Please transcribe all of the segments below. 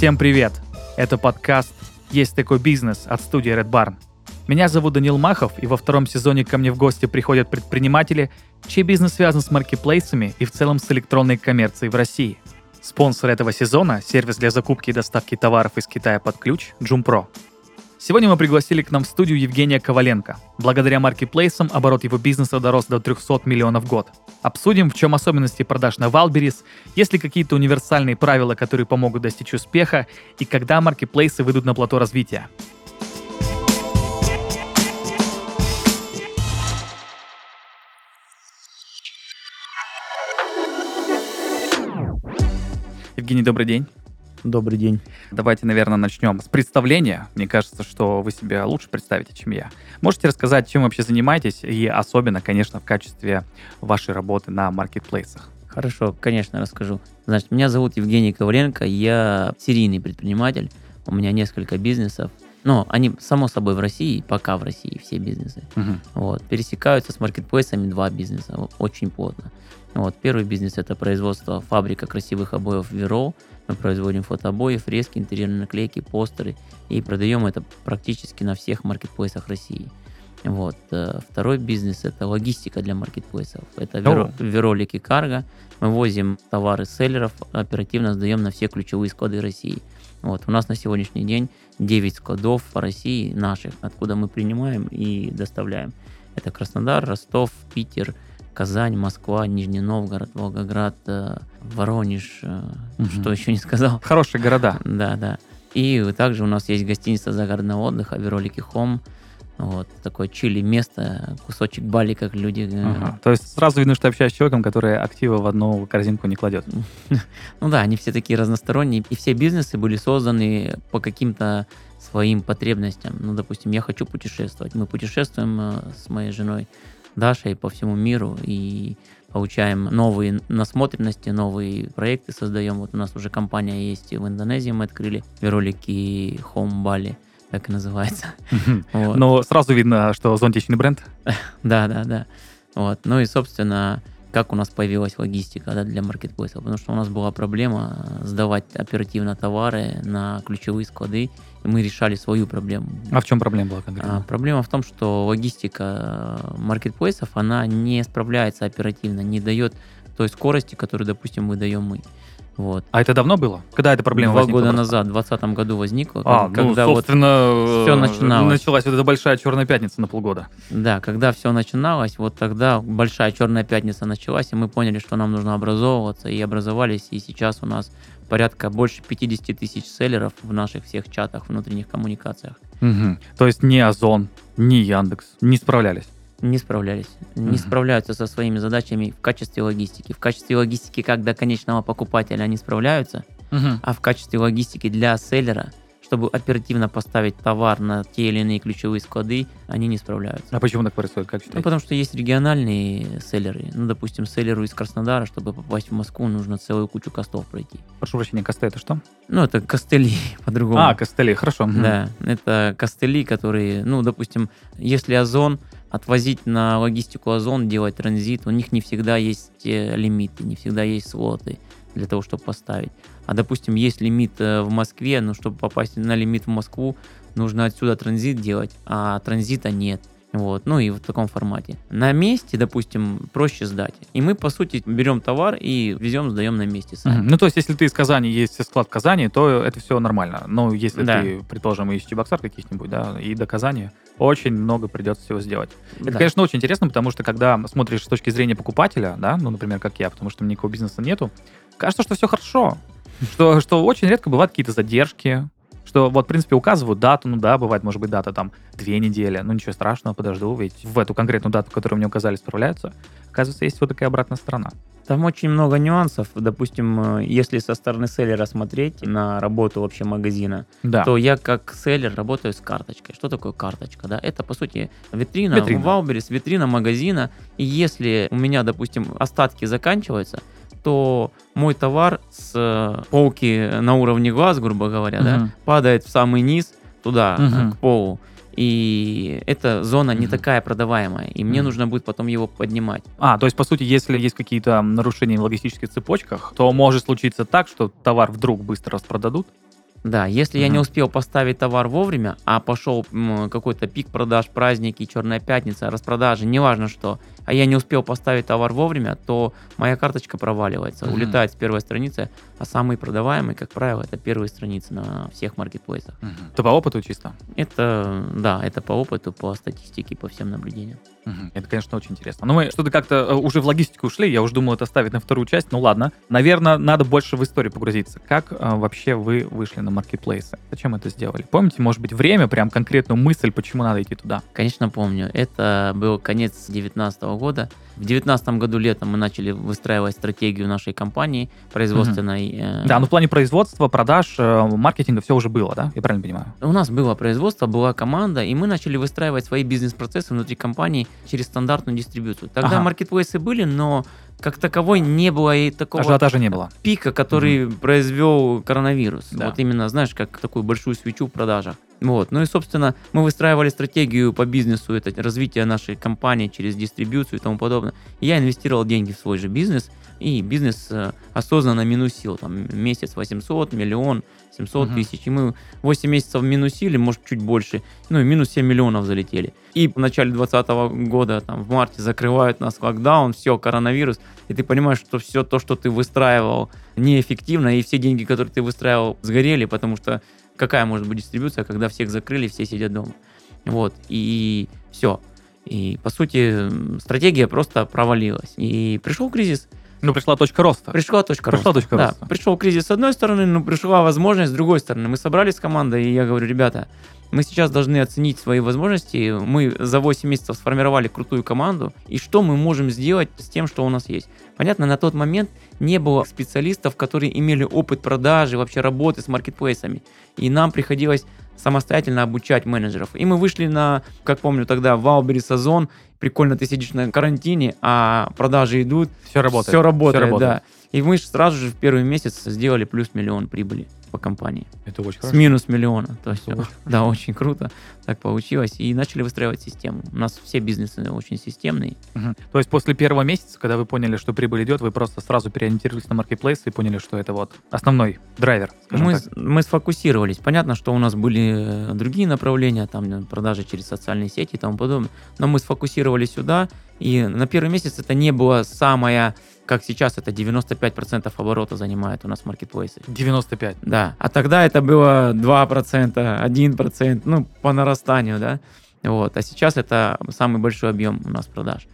Всем привет! Это подкаст «Есть такой бизнес» от студии Red Barn. Меня зовут Данил Махов, и во втором сезоне ко мне в гости приходят предприниматели, чей бизнес связан с маркетплейсами и в целом с электронной коммерцией в России. Спонсор этого сезона – сервис для закупки и доставки товаров из Китая под ключ JoomPro. Сегодня мы пригласили к нам в студию Евгения Коваленко. Благодаря маркетплейсам оборот его бизнеса дорос до 300 миллионов в год. Обсудим, в чем особенности продаж на Wildberries, есть ли какие-то универсальные правила, которые помогут достичь успеха, и когда маркетплейсы выйдут на плато развития. Евгений, добрый день. Добрый день. Давайте, наверное, начнем с представления. Мне кажется, что вы себя лучше представите, чем я. Можете рассказать, чем вы вообще занимаетесь, и особенно, конечно, в качестве вашей работы на маркетплейсах? Хорошо, конечно, расскажу. Значит, меня зовут Евгений Коваленко, я серийный предприниматель, у меня несколько бизнесов. Но они, само собой, в России, пока в России все бизнесы, вот, пересекаются с маркетплейсами два бизнеса, очень плотно. Вот, первый бизнес – это производство, фабрика красивых обоев Веро. Мы производим фотообои, фрески, интерьерные наклейки, постеры и продаем это практически на всех маркетплейсах России. Вот. Второй бизнес – это логистика для маркетплейсов. Это Veroliki Cargo. Мы возим товары селлеров, оперативно сдаем на все ключевые склады России. Вот. У нас на сегодняшний день 9 складов по России наших, откуда мы принимаем и доставляем. Это Краснодар, Ростов, Питер, Казань, Москва, Нижний Новгород, Волгоград, Воронеж, что еще не сказал. Хорошие города. Да. И также у нас есть гостиница загородного отдыха Veroliki Home. Вот, такое чили-место, кусочек Бали, как люди... То есть сразу видно, что общаешься с человеком, который активы в одну корзинку не кладет. Ну да, они все такие разносторонние. И все бизнесы были созданы по каким-то своим потребностям. Ну, допустим, я хочу путешествовать. Мы путешествуем с моей женой Дашей по всему миру и получаем новые насмотренности, новые проекты создаем. Вот у нас уже компания есть в Индонезии, мы открыли Veroliki Home Bali, так и называется. Вот. Но сразу видно, что зонтичный бренд. Да. Вот. Ну и, собственно, как у нас появилась логистика для маркетплейсов, потому что у нас была проблема сдавать оперативно товары на ключевые склады, и мы решали свою проблему. А в чем проблема была конкретно? Проблема в том, что логистика маркетплейсов, она не справляется оперативно, не дает той скорости, которую, допустим, мы даем мы. Вот. А это давно было? Когда эта проблема возникла? 2 года назад, в 2020 году возникла. Когда собственно, вот все начиналось. Началась вот эта большая черная пятница на полгода. Да, когда все начиналось, вот тогда большая черная пятница началась, и мы поняли, что нам нужно образовываться, и образовались, и сейчас у нас порядка больше 50 тысяч селлеров в наших всех чатах, внутренних коммуникациях. То есть ни Озон, ни Яндекс не справлялись? Не справляются со своими задачами в качестве логистики. В качестве логистики как до конечного покупателя они справляются, а в качестве логистики для селлера, чтобы оперативно поставить товар на те или иные ключевые склады, они не справляются. А почему так происходит? Как считаете? Ну, потому что есть региональные селлеры. Ну, допустим, селлеру из Краснодара, чтобы попасть в Москву, нужно целую кучу костов пройти. Прошу прощения, косты это что? Ну, это костыли по-другому. Костыли, хорошо. Да, это костыли, которые, ну, допустим, если Озон, отвозить на логистику Озон, делать транзит, у них не всегда есть лимиты, не всегда есть слоты для того, чтобы поставить. А, допустим, есть лимит в Москве, но чтобы попасть на лимит в Москву, нужно отсюда транзит делать, а транзита нет. Вот, ну и в таком формате. На месте, допустим, проще сдать. И мы, по сути, берем товар и везем, сдаем на месте сами. Ну, то есть, если ты из Казани, есть склад в Казани, то это все нормально. Но если ты, предположим, из Чебоксар каких-нибудь, и до Казани, очень много придется всего сделать. Это, конечно, очень интересно, потому что, когда смотришь с точки зрения покупателя, например, как я, потому что у меня никакого бизнеса нету, кажется, что все хорошо. Что очень редко бывают какие-то задержки, что вот, в принципе, указывают дату, бывает, может быть, дата там 2 недели, ничего страшного, подожду, ведь в эту конкретную дату, которую мне указали, справляются. Оказывается, есть вот такая обратная сторона. Там очень много нюансов. Допустим, если со стороны селлера смотреть на работу вообще магазина, то я как селлер работаю с карточкой. Что такое карточка? Да? Это, по сути, витрина. Wildberries, витрина магазина. И если у меня, допустим, остатки заканчиваются, то мой товар с полки на уровне глаз, грубо говоря, падает в самый низ, туда, к полу. И эта зона не такая продаваемая, и мне нужно будет потом его поднимать. То есть, по сути, если есть какие-то нарушения в логистических цепочках, то может случиться так, что товар вдруг быстро распродадут, Да, если я не успел поставить товар вовремя, а пошел какой-то пик продаж, праздники, Черная пятница, распродажи, неважно что, а я не успел поставить товар вовремя, то моя карточка проваливается, улетает с первой страницы, а самые продаваемые, как правило, это первые страницы на всех маркетплейсах. Это по опыту чисто? Это по опыту, по статистике, по всем наблюдениям. Это, конечно, очень интересно. Но мы что-то как-то уже в логистику ушли, я уже думал это ставить на вторую часть, ну ладно. Наверное, надо больше в историю погрузиться. Как вообще вы вышли на маркетплейсы? Зачем это сделали? Помните, может быть, время, прям конкретную мысль, почему надо идти туда? Конечно, помню. Это был конец 2019 года. В 2019 году летом мы начали выстраивать стратегию нашей компании производственной. Да, но в плане производства, продаж, маркетинга все уже было, да? Я правильно понимаю? У нас было производство, была команда, и мы начали выстраивать свои бизнес-процессы внутри компании через стандартную дистрибьюцию. Тогда маркетплейсы были, но как таковой не было и такого ажиотажа не было. Пика, который произвел коронавирус. Да. Вот именно, знаешь, как такую большую свечу в продажах. Вот. Ну и, собственно, мы выстраивали стратегию по бизнесу, это развитие нашей компании через дистрибьюцию и тому подобное. Я инвестировал деньги в свой же бизнес, и бизнес осознанно минусил. Там месяц 800, миллион, 700 тысяч. И мы 8 месяцев минусили, может, чуть больше. Ну и минус 7 миллионов залетели. И в начале 2020 года, там, в марте, закрывают нас локдаун, все, коронавирус. И ты понимаешь, что все то, что ты выстраивал, неэффективно, и все деньги, которые ты выстраивал, сгорели, потому что какая может быть дистрибьюция, когда всех закрыли, все сидят дома. Вот, и все. И, по сути, стратегия просто провалилась. И пришел кризис. Ну, пришла точка роста. Пришла точка роста. Да, пришел кризис с одной стороны, но пришла возможность с другой стороны. Мы собрались с командой, и я говорю, ребята, мы сейчас должны оценить свои возможности. Мы за 8 месяцев сформировали крутую команду, и что мы можем сделать с тем, что у нас есть. Понятно, на тот момент не было специалистов, которые имели опыт продажи, вообще работы с маркетплейсами. И нам приходилось самостоятельно обучать менеджеров. И мы вышли на, как помню тогда, Wildberries сезон. Прикольно, ты сидишь на карантине, а продажи идут. Все работает. Да. И мы сразу же в первый месяц сделали плюс миллион прибыли по компании. Это очень хорошо. С минус миллиона. То есть, да, очень круто. Так получилось. И начали выстраивать систему. У нас все бизнесы очень системные. То есть после первого месяца, когда вы поняли, что прибыль идет, вы просто сразу переориентировались на маркетплейсы и поняли, что это вот основной драйвер. Мы сфокусировались. Понятно, что у нас были другие направления, там продажи через социальные сети и тому подобное. Но мы сфокусировались сюда. И на первый месяц это не было самое, как сейчас, это 95% оборота занимает у нас маркетплейсы. 95%? Да. А тогда это было 2%, 1%, ну, по нарастанию, да. Вот. А сейчас это самый большой объем у нас продаж.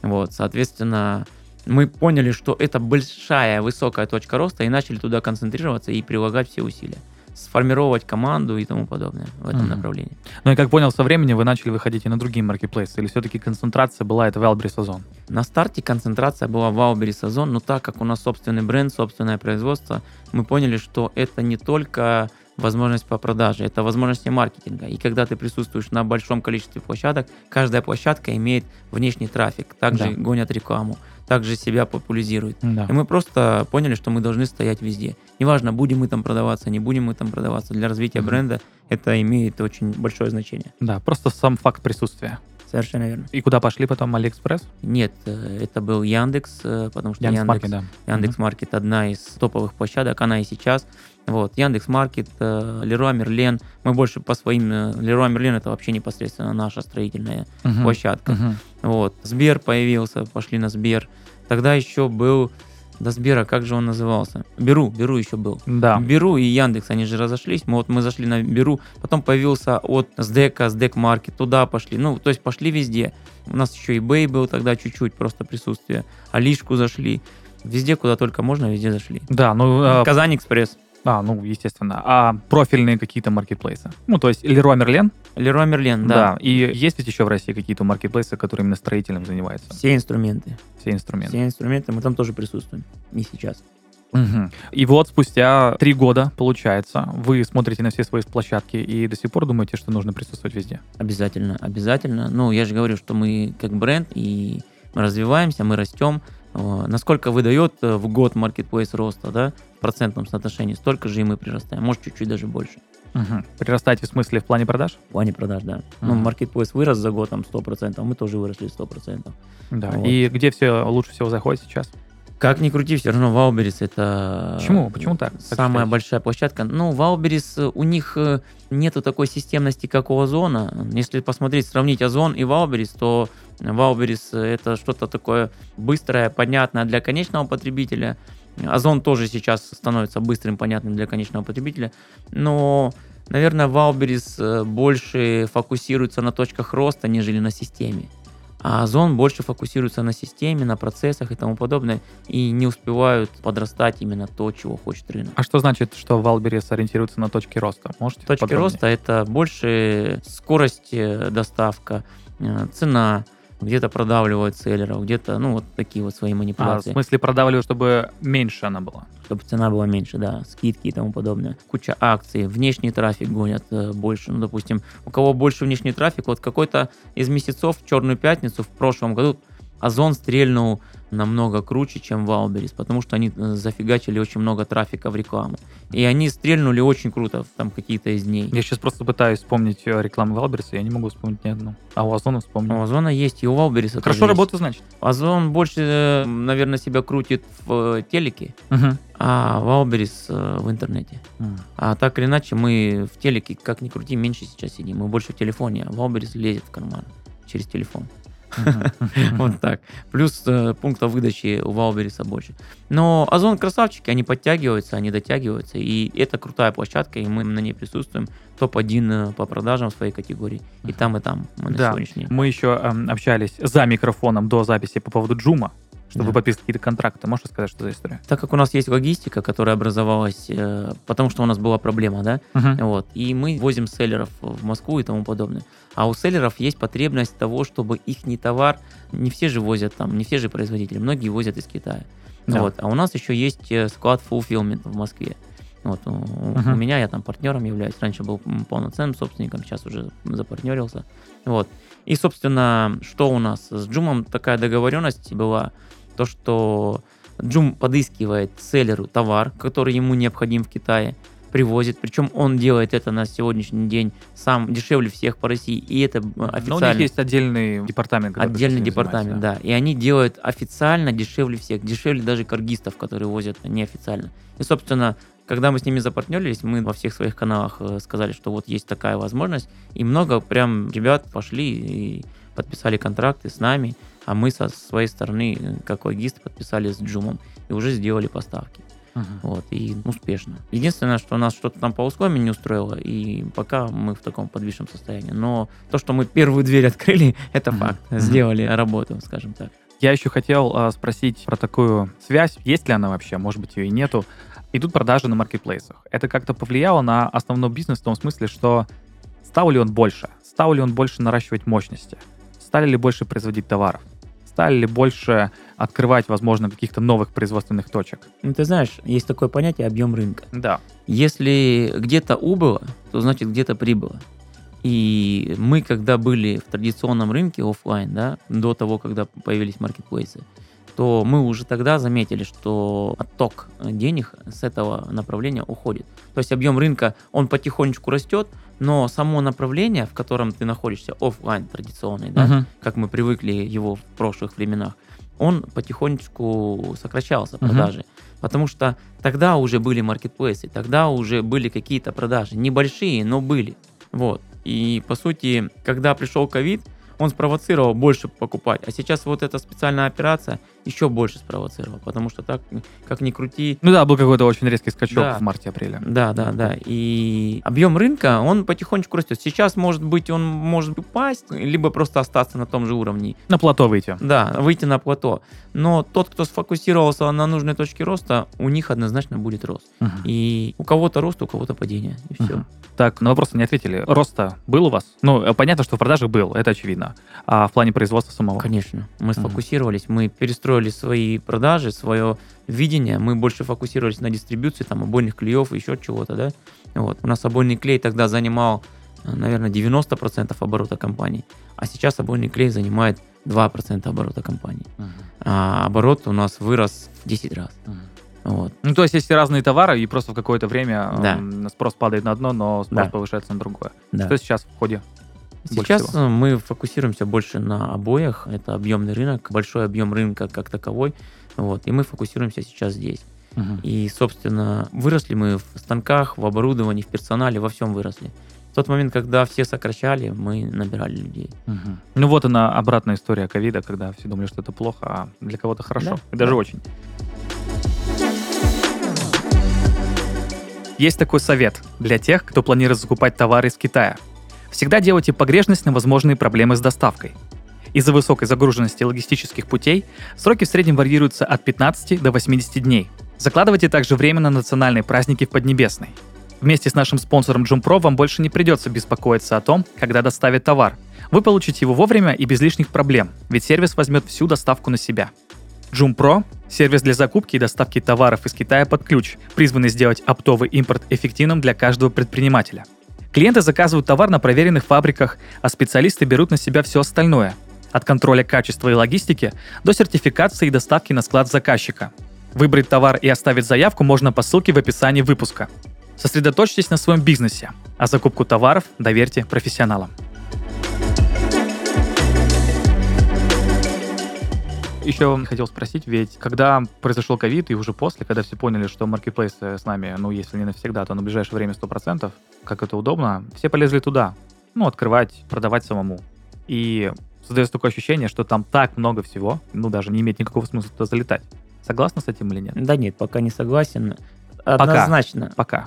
Вот, соответственно, мы поняли, что это большая, высокая точка роста, и начали туда концентрироваться и прилагать все усилия. Сформировать команду и тому подобное в этом направлении. Ну и как понял, со временем вы начали выходить и на другие маркетплейсы, или все-таки концентрация была это Wildberries Ozon? На старте концентрация была Wildberries Ozon, но так как у нас собственный бренд, собственное производство, мы поняли, что это не только возможность по продаже, это возможности маркетинга. И когда ты присутствуешь на большом количестве площадок, каждая площадка имеет внешний трафик, также гонят рекламу, также себя популяризируют. Да. И мы просто поняли, что мы должны стоять везде. Неважно, будем мы там продаваться, не будем мы там продаваться. Для развития бренда это имеет очень большое значение. Да, просто сам факт присутствия. Совершенно верно. И куда пошли потом, Алиэкспресс? Нет, это был Яндекс, потому что Яндекс.Маркет одна из топовых площадок, она и сейчас. Вот, Яндекс.Маркет, Леруа Мерлен. Мы больше по своим... Леруа Мерлен — это вообще непосредственно наша строительная площадка. Вот. Сбер появился, пошли на Сбер. Тогда еще был... До Сбера, как же он назывался? Беру еще был. Да. Беру и Яндекс, они же разошлись. Мы зашли на Беру, потом появился от СДЭКа, СДЭК Маркет, туда пошли. Ну, то есть пошли везде. У нас еще eBay был тогда чуть-чуть, просто присутствие. Алишку зашли. Везде, куда только можно, везде зашли. Да, ну... Казань Экспресс. Естественно. А профильные какие-то маркетплейсы? Ну, то есть Леруа Мерлен, да. И есть ведь еще в России какие-то маркетплейсы, которые именно строителем занимаются? Все инструменты. Мы там тоже присутствуем. И сейчас. И вот спустя 3 года, получается, вы смотрите на все свои площадки и до сих пор думаете, что нужно присутствовать везде? Обязательно. Ну, я же говорю, что мы как бренд, и мы развиваемся, мы растем. Насколько выдает в год маркетплейс роста, да, в процентном соотношении, столько же и мы прирастаем, может, чуть-чуть даже больше. Прирастаете в смысле в плане продаж? В плане продаж, да. Ну, маркетплейс вырос за год там 100%, а мы тоже выросли 100%. Да, вот. И где все лучше всего заходит сейчас? Как ни крути, все равно Wildberries это... Почему? Почему так? Самая большая площадка. Ну, Wildberries, у них нету такой системности, как у Озона. Если посмотреть, сравнить Озон и Wildberries, то Wildberries это что-то такое быстрое, понятное для конечного потребителя. Озон тоже сейчас становится быстрым, понятным для конечного потребителя. Но, наверное, Wildberries больше фокусируется на точках роста, нежели на системе. А Озон больше фокусируется на системе, на процессах и тому подобное, и не успевают подрастать именно то, чего хочет рынок. А что значит, что Wildberries ориентируется на точки роста? Можете точки подробнее? Роста — это больше скорость доставка, цена, где-то продавливают селлеров, где-то, ну, вот такие вот свои манипуляции. А, в смысле продавливают, чтобы меньше она была? Чтобы цена была меньше, да, скидки и тому подобное. Куча акций, внешний трафик гонят больше. Ну, допустим, у кого больше внешний трафик, вот какой-то из месяцев в Черную пятницу в прошлом году Озон стрельнул намного круче, чем Wildberries, потому что они зафигачили очень много трафика в рекламу. И они стрельнули очень круто там какие-то из дней. Я сейчас просто пытаюсь вспомнить рекламу Wildberries, я не могу вспомнить ни одну. А у Озона вспомнил. У Озона есть, и у Wildberries. Хорошо работает, значит. Озон больше, наверное, себя крутит в телеке, а Wildberries в интернете. А так или иначе, мы в телеке, как ни крути, меньше сейчас сидим. Мы больше в телефоне, а Wildberries лезет в карман через телефон. Вот так. Плюс пунктов выдачи у Wildberries больше. Но Озон красавчики, они подтягиваются, они дотягиваются. И это крутая площадка, и мы на ней присутствуем. Топ-1 по продажам в своей категории. И там, и там. Да, мы еще общались за микрофоном до записи по поводу Джума, чтобы подписать какие-то контракты. Можешь сказать, что за история? Так как у нас есть логистика, которая образовалась, потому что у нас была проблема, да? Вот. И мы возим селлеров в Москву и тому подобное. А у селлеров есть потребность того, чтобы их не товар, не все же возят там, не все же производители, многие возят из Китая. Да. Вот. А у нас еще есть склад fulfillment в Москве. Вот. У меня, я там партнером являюсь, раньше был полноценным собственником, сейчас уже запартнерился. Вот. И, собственно, что у нас? С Джумом такая договоренность была, то, что Джум подыскивает селлеру товар, который ему необходим в Китае, привозит, причем он делает это на сегодняшний день сам дешевле всех по России, и это официально. Но у них есть отдельный департамент. Отдельный департамент, да. И они делают официально дешевле всех, дешевле даже каргистов, которые возят неофициально. И, собственно, когда мы с ними запартнерились, мы во всех своих каналах сказали, что вот есть такая возможность, и много прям ребят пошли и подписали контракты с нами, а мы со своей стороны, как логист, подписали с Джумом и уже сделали поставки. Вот, и успешно. Единственное, что нас что-то там по условиям не устроило, и пока мы в таком подвижном состоянии. Но то, что мы первую дверь открыли, это факт. Сделали работу, скажем так. Я еще хотел спросить про такую связь. Есть ли она вообще? Может быть, ее и нету. Идут продажи на маркетплейсах. Это как-то повлияло на основной бизнес в том смысле, что стал ли он больше? Стал ли он больше наращивать мощности? Стали ли больше производить товаров? Стали ли больше открывать, возможно, каких-то новых производственных точек? Ну, ты знаешь, есть такое понятие объем рынка. Да. Если где-то убыло, то значит где-то прибыло. И мы, когда были в традиционном рынке офлайн, да, до того, когда появились маркетплейсы, то мы уже тогда заметили, что отток денег с этого направления уходит. То есть объем рынка, он потихонечку растет, но само направление, в котором ты находишься, офлайн традиционный, да, как мы привыкли его в прошлых временах, он потихонечку сокращался, продажи. Потому что тогда уже были маркетплейсы, тогда уже были какие-то продажи. Небольшие, но были. Вот. И, по сути, когда пришел ковид, он спровоцировал больше покупать. А сейчас вот эта специальная операция еще больше спровоцировала, потому что так, как ни крути... Ну да, был какой-то очень резкий скачок в марте-апреле. Да. И объем рынка, он потихонечку растет. Сейчас, может быть, он может упасть, либо просто остаться на том же уровне. На плато выйти. Да, выйти на плато. Но тот, кто сфокусировался на нужной точке роста, у них однозначно будет рост. И у кого-то рост, у кого-то падение. И все. Так, на вопрос не ответили. Роста был у вас? Ну, понятно, что в продажах был, это очевидно. А в плане производства самого? Конечно. Мы сфокусировались, мы перестроили свои продажи, свое видение, мы больше фокусировались на дистрибьюции, там, обойных клеев, еще чего-то, да. Вот. У нас обойный клей тогда занимал, наверное, 90% оборота компании, а сейчас обойный клей занимает 2% оборота компании. А оборот у нас вырос в 10 раз. Вот. Ну, то есть есть разные товары, и просто в какое-то время спрос падает на одно, но спрос повышается на другое. Да. Что сейчас в ходе? Сейчас мы фокусируемся больше на обоях. Это объемный рынок, большой объем рынка как таковой. Вот. И мы фокусируемся сейчас здесь. Угу. И, собственно, выросли мы в станках, в оборудовании, в персонале, во всем выросли. В тот момент, когда все сокращали, мы набирали людей. Угу. Ну вот она, обратная история ковида, когда все думали, что это плохо, а для кого-то хорошо. Да? Даже очень. Есть такой совет для тех, кто планирует закупать товары из Китая. Всегда делайте погрешность на возможные проблемы с доставкой. Из-за высокой загруженности логистических путей сроки в среднем варьируются от 15 до 80 дней. Закладывайте также время на национальные праздники в Поднебесной. Вместе с нашим спонсором JoomPro вам больше не придется беспокоиться о том, когда доставят товар. Вы получите его вовремя и без лишних проблем, ведь сервис возьмет всю доставку на себя. JoomPro – сервис для закупки и доставки товаров из Китая под ключ, призванный сделать оптовый импорт эффективным для каждого предпринимателя. Клиенты заказывают товар на проверенных фабриках, а специалисты берут на себя все остальное – от контроля качества и логистики до сертификации и доставки на склад заказчика. Выбрать товар и оставить заявку можно по ссылке в описании выпуска. Сосредоточьтесь на своем бизнесе, а закупку товаров доверьте профессионалам. Еще хотел спросить, ведь когда произошел ковид и уже после, когда все поняли, что маркетплейсы с нами, ну если не навсегда, то на ближайшее время 100%, как это удобно, все полезли туда, ну открывать, продавать самому. И создается такое ощущение, что там так много всего, ну даже не имеет никакого смысла туда залетать. Согласны с этим или нет? Да нет, пока не согласен. Однозначно. Пока.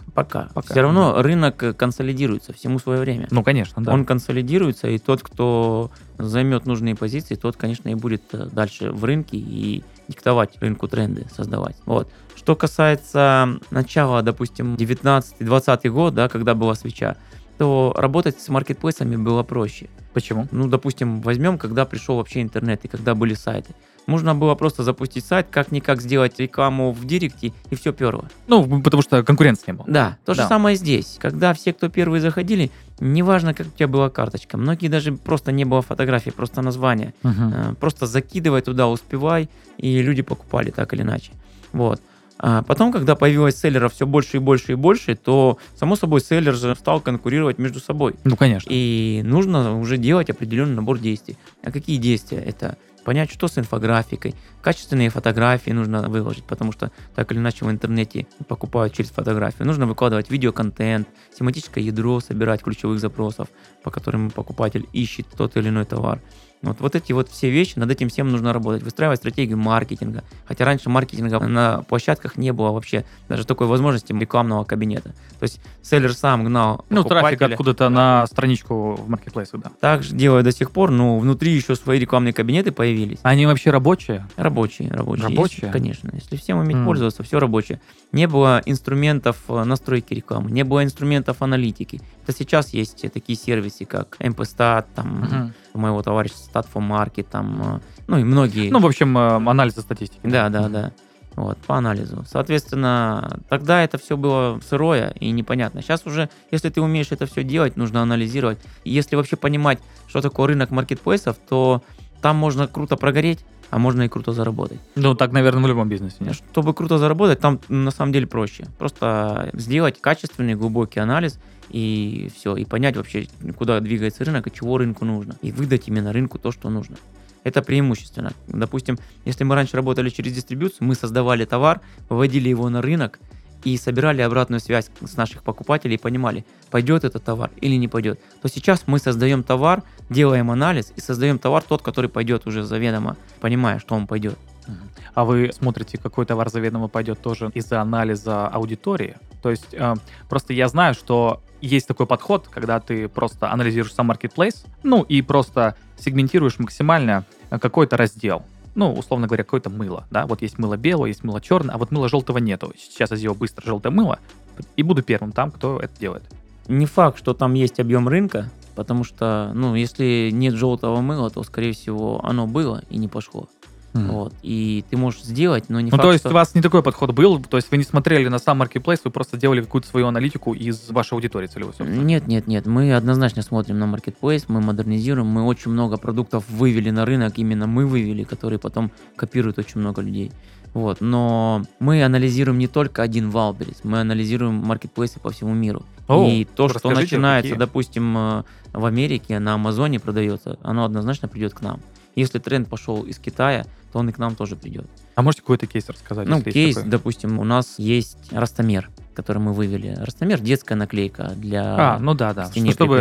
Все равно рынок консолидируется, всему свое время. Ну, конечно, да. Он консолидируется, и тот, кто займет нужные позиции, тот, конечно, и будет дальше в рынке и диктовать рынку тренды, создавать. Вот. Что касается начала, допустим, 19-20 год, да, когда была свеча, то работать с маркетплейсами было проще. Почему? Ну, допустим, возьмем, когда пришел вообще интернет и когда были сайты. Можно было просто запустить сайт, как-никак сделать рекламу в директе, и все перло. Ну, потому что конкуренции не было. Да, то же самое здесь. Когда все, кто первые заходили, неважно, как у тебя была карточка, многие даже просто не было фотографий, просто названия. Угу. Просто закидывай туда, успевай, и люди покупали так или иначе. Вот. А потом, когда появилось селлеров все больше и больше и больше, то, само собой, селлер же стал конкурировать между собой. Ну, конечно. И нужно уже делать определенный набор действий. А какие действия? Это понять, что с инфографикой. Качественные фотографии нужно выложить, потому что так или иначе в интернете покупают через фотографию. Нужно выкладывать видеоконтент, семантическое ядро, собирать ключевых запросов, по которым покупатель ищет тот или иной товар. Вот эти вот все вещи, над этим всем нужно работать, выстраивать стратегию маркетинга. Хотя раньше маркетинга на площадках не было вообще даже такой возможности рекламного кабинета. То есть селлер сам гнал покупателя. Ну, трафик откуда-то на страничку в маркетплейсе, да. Так же делаю до сих пор, но внутри еще свои рекламные кабинеты появились. Они вообще рабочие? Рабочие. Если, конечно. Если всем уметь пользоваться, все рабочее. Не было инструментов настройки рекламы, не было инструментов аналитики. Это сейчас есть такие сервисы, как MPStat, там, моего товарища Статфо Маркет, там, ну и многие. Ну, в общем, анализы статистики. Да. Вот, по анализу. Соответственно, тогда это все было сырое и непонятно. Сейчас уже, если ты умеешь это все делать, нужно анализировать. И если вообще понимать, что такое рынок маркетплейсов, то там можно круто прогореть, а можно и круто заработать. Ну, так, наверное, в любом бизнесе. Нет? Чтобы круто заработать, там на самом деле проще. Просто сделать качественный, глубокий анализ и все. И понять вообще, куда двигается рынок и чего рынку нужно. И выдать именно рынку то, что нужно. Это преимущественно. Допустим, если мы раньше работали через дистрибьюцию, мы создавали товар, выводили его на рынок и собирали обратную связь с наших покупателей и понимали, пойдет этот товар или не пойдет. То сейчас мы создаем товар, делаем анализ и создаем товар тот, который пойдет уже заведомо, понимая, что он пойдет. А вы смотрите, какой товар заведомо пойдет тоже из-за анализа аудитории? То есть просто я знаю, что есть такой подход, когда ты просто анализируешь сам маркетплейс, ну и просто сегментируешь максимально какой-то раздел. Ну, условно говоря, какое-то мыло, да, вот есть мыло белое, есть мыло черное, а вот мыла желтого нету. Сейчас я сделаю быстро желтое мыло и буду первым там, кто это делает. Не факт, что там есть объем рынка, потому что, ну, если нет желтого мыла, то, скорее всего, оно было и не пошло. Вот. И ты можешь сделать, но не факт, то есть что... у вас не такой подход был, то есть вы не смотрели на сам маркетплейс, вы просто делали какую-то свою аналитику из вашей аудитории целевой, собственно? Нет. Мы однозначно смотрим на маркетплейс, мы модернизируем, мы очень много продуктов вывели на рынок, именно мы вывели, которые потом копируют очень много людей. Вот. Но мы анализируем не только один Wildberries, мы анализируем маркетплейсы по всему миру. И то, что начинается, допустим, в Америке, на Амазоне продается, оно однозначно придет к нам. Если тренд пошел из Китая, то он и к нам тоже придет. А можете какой-то кейс рассказать? Ну, кейс, допустим, у нас есть ростомер, который мы вывели. Ростомер — детская наклейка для...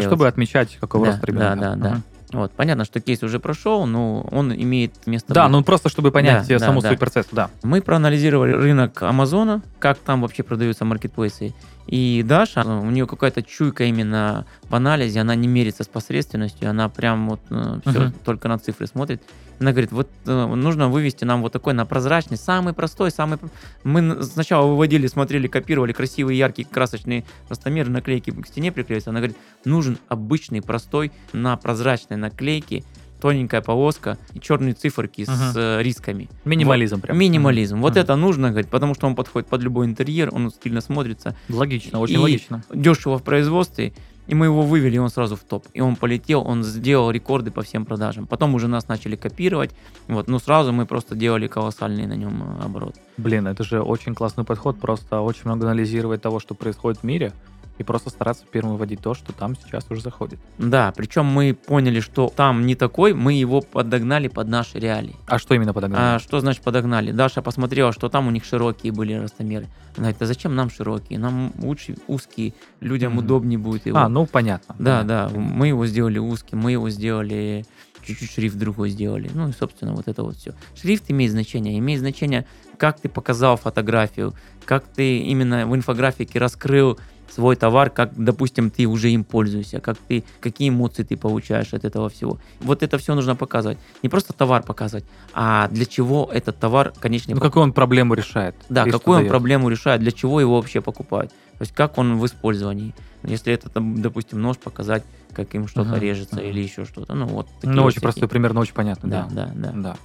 чтобы отмечать, какой рост ребенка. Да. Вот, понятно, что кейс уже прошел, но он имеет место... Да, ну просто чтобы понять саму свой процесс, Мы проанализировали рынок Амазона, как там вообще продаются маркетплейсы. И Даша, у нее какая-то чуйка именно в анализе, она не мерится с посредственностью, она прям вот все только на цифры смотрит. Она говорит, вот нужно вывести нам вот такой на прозрачный, самый простой, самый... Мы сначала выводили, смотрели, копировали красивые, яркие, красочные ростомеры, наклейки к стене приклеиваются. Она говорит, нужен обычный, простой, на прозрачной наклейке, тоненькая полоска и черные циферки с рисками. Минимализм вот, прям. Минимализм. Вот это нужно, говорит, потому что он подходит под любой интерьер, он стильно смотрится. Логично, очень логично. Дешево в производстве. И мы его вывели, и он сразу в топ. И он полетел, он сделал рекорды по всем продажам. Потом уже нас начали копировать. Вот, но сразу мы просто делали колоссальный на нем оборот. Блин, это же очень классный подход. Просто очень много анализировать того, что происходит в мире. И просто стараться первым вводить то, что там сейчас уже заходит. Да, причем мы поняли, что там не такой, мы его подогнали под наши реалии. А что именно подогнали? А что значит подогнали? Даша посмотрела, что там у них широкие были ростомеры. Она говорит, а зачем нам широкие? Нам лучше узкие, людям удобнее будет его. А, ну понятно. Да, мы его сделали узким, мы его сделали... чуть-чуть шрифт другой сделали. Ну и, собственно, вот это вот все. Шрифт имеет значение. Имеет значение, как ты показал фотографию, как ты именно в инфографике раскрыл свой товар, как, допустим, ты уже им пользуешься, как ты, какие эмоции ты получаешь от этого всего. Вот это все нужно показывать. Не просто товар показывать, а для чего этот товар, конечно... какую он проблему решает. Да, какую он проблему решает, для чего его вообще покупают. То есть как он в использовании. Если это, допустим, нож, показать, как им что-то режется или еще что-то. Ну, вот такие очень простой пример, но очень понятно. Да.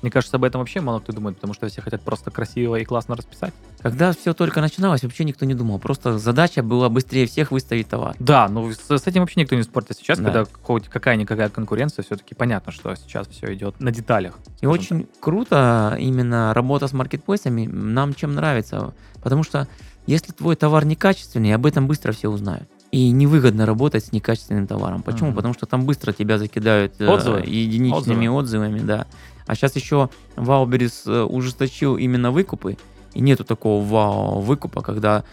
Мне кажется, об этом вообще мало кто думает, потому что все хотят просто красиво и классно расписать. Когда все только начиналось, вообще никто не думал. Просто задача была быстрее всех выставить товар. Да, ну с этим вообще никто не спорит. А сейчас, когда хоть какая-никакая конкуренция, все-таки понятно, что сейчас все идет на деталях. И очень круто именно работа с маркетплейсами. Нам чем нравится. Потому что если твой товар некачественный, об этом быстро все узнают. И невыгодно работать с некачественным товаром. Почему? Потому что там быстро тебя закидают единичными отзывами. Да. А сейчас еще Wildberries ужесточил именно выкупы. И нету такого вау-выкупа, когда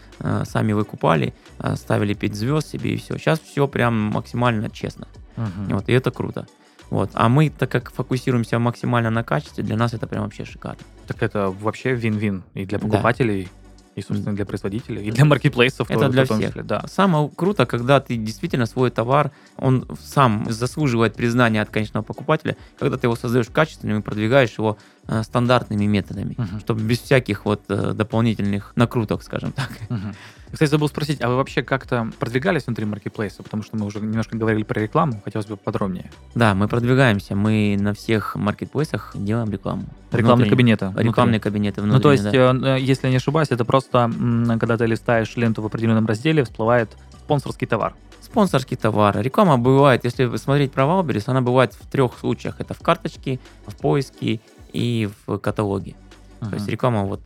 сами выкупали, ставили 5 звезд себе и все. Сейчас все прям максимально честно. Вот, и это круто. Вот. А мы, так как фокусируемся максимально на качестве, для нас это прям вообще шикарно. Так это вообще вин-вин и для покупателей... И, собственно, для производителей, и для маркетплейсов. Это для всех. Да. Самое круто, когда ты действительно свой товар, он сам заслуживает признания от конечного покупателя, когда ты его создаешь качественным и продвигаешь его стандартными методами, чтобы без всяких вот дополнительных накруток, скажем так. Кстати, забыл спросить, а вы вообще как-то продвигались внутри маркетплейса? Потому что мы уже немножко говорили про рекламу, хотелось бы подробнее. Да, мы продвигаемся, мы на всех маркетплейсах делаем рекламу. Рекламные кабинеты. Рекламные кабинеты внутри. Ну, то есть, если я не ошибаюсь, это просто, когда ты листаешь ленту в определенном разделе, всплывает спонсорский товар. Спонсорский товар. Реклама бывает, если смотреть про Wildberries, она бывает в 3 случаях. Это в карточке, в поиске и в каталоге. То есть реклама, вот,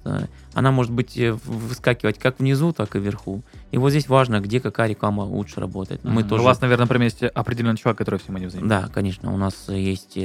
она может быть выскакивать как внизу, так и вверху. И вот здесь важно, где какая реклама лучше работает. Мы тоже... У вас, наверное, прям есть определенный человек, который всем этим занимается. Да, конечно. У нас есть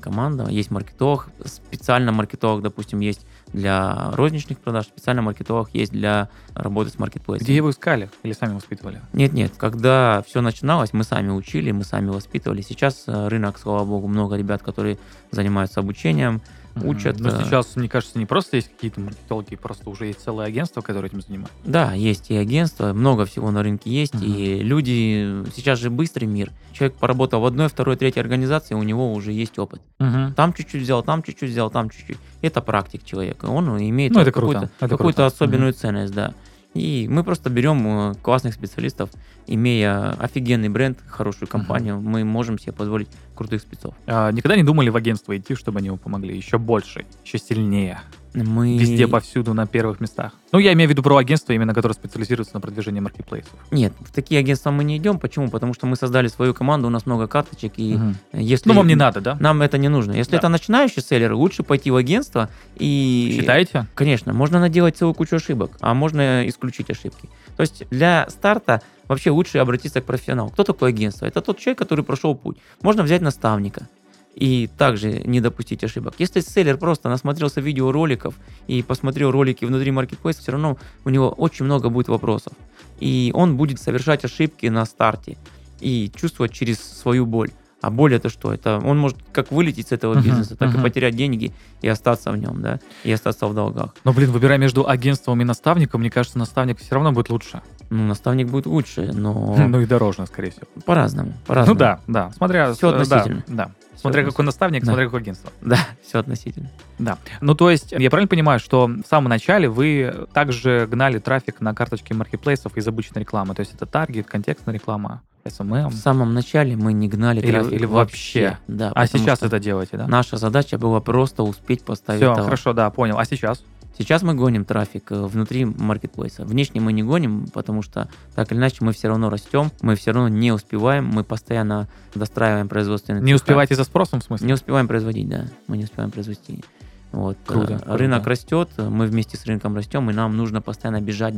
команда, есть маркетолог. Специально маркетолог, допустим, есть для розничных продаж, специально маркетолог есть для работы с маркетплейсом. Где его искали или сами воспитывали? Нет. Когда все начиналось, мы сами учили, мы сами воспитывали. Сейчас рынок, слава богу, много ребят, которые занимаются обучением, учат. Но сейчас, мне кажется, не просто есть какие-то маркетологи, просто уже есть целое агентство, которое этим занимается. Да, есть и агентство, много всего на рынке есть, и люди, сейчас же быстрый мир. Человек поработал в одной, второй, третьей организации, у него уже есть опыт. Там чуть-чуть взял, там чуть-чуть взял, там чуть-чуть. Это практик человека, он имеет какую-то особенную ценность, да. И мы просто берем классных специалистов, имея офигенный бренд, хорошую компанию, мы можем себе позволить крутых спецов. Никогда не думали в агентство идти, чтобы они ему помогли? Еще больше, еще сильнее. Мы... Везде, повсюду, на первых местах. Ну, я имею в виду про агентство, именно которое специализируется на продвижении маркетплейсов. Нет, в такие агентства мы не идем. Почему? Потому что мы создали свою команду, у нас много карточек. И если... Ну, вам не надо, да? Нам это не нужно. Если это начинающий селлер, лучше пойти в агентство и... Считаете? Конечно. Можно наделать целую кучу ошибок, а можно исключить ошибки. То есть для старта вообще лучше обратиться к профессионалу. Кто такое агентство? Это тот человек, который прошел путь. Можно взять наставника и также не допустить ошибок. Если селлер просто насмотрелся видеороликов и посмотрел ролики внутри маркетплейса, все равно у него очень много будет вопросов. И он будет совершать ошибки на старте и чувствовать через свою боль. А боль это что? Это он может как вылететь с этого бизнеса, так и потерять деньги и остаться в нем, да, и остаться в долгах. Но, блин, выбирая между агентством и наставником, мне кажется, наставник все равно будет лучше. Ну, наставник будет лучше, но... Ну и дороже, скорее всего. По-разному. Ну да, смотря... Все относительно. Да. Смотря какой наставник, смотря какое агентство. Да, все относительно. Да. Ну, то есть, я правильно понимаю, что в самом начале вы также гнали трафик на карточки маркетплейсов из обычной рекламы? То есть, это таргет, контекстная реклама, SMM? В самом начале мы не гнали трафик. Или вообще? Да. А сейчас это делаете, да? Наша задача была просто успеть поставить товар. Все, хорошо, да, понял. А сейчас? Сейчас мы гоним трафик внутри маркетплейса. Внешне мы не гоним, потому что так или иначе мы все равно растем, мы все равно не успеваем, мы постоянно достраиваем производственный цикл. Не успеваете за спросом, в смысле? Не успеваем производить, да. Мы не успеваем произвести. Вот. Круто. Рынок растет, мы вместе с рынком растем, и нам нужно постоянно бежать,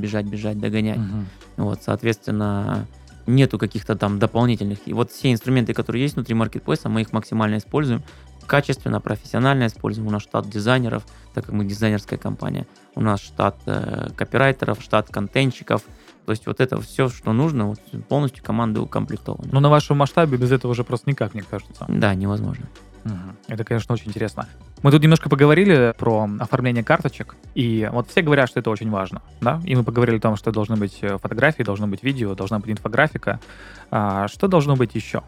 догонять. Угу. Вот, соответственно, нету каких-то там дополнительных. И вот все инструменты, которые есть внутри маркетплейса, мы их максимально используем. Качественно, профессионально используем. У нас штат дизайнеров, так как мы дизайнерская компания. У нас штат копирайтеров, штат контентщиков. То есть вот это все, что нужно, вот, полностью команда укомплектована. Но на вашем масштабе без этого уже просто никак, мне кажется. Да, невозможно. Это, конечно, очень интересно. Мы тут немножко поговорили про оформление карточек, и вот все говорят, что это очень важно, да? И мы поговорили о том, что должны быть фотографии, должно быть видео, должна быть инфографика. А что должно быть еще?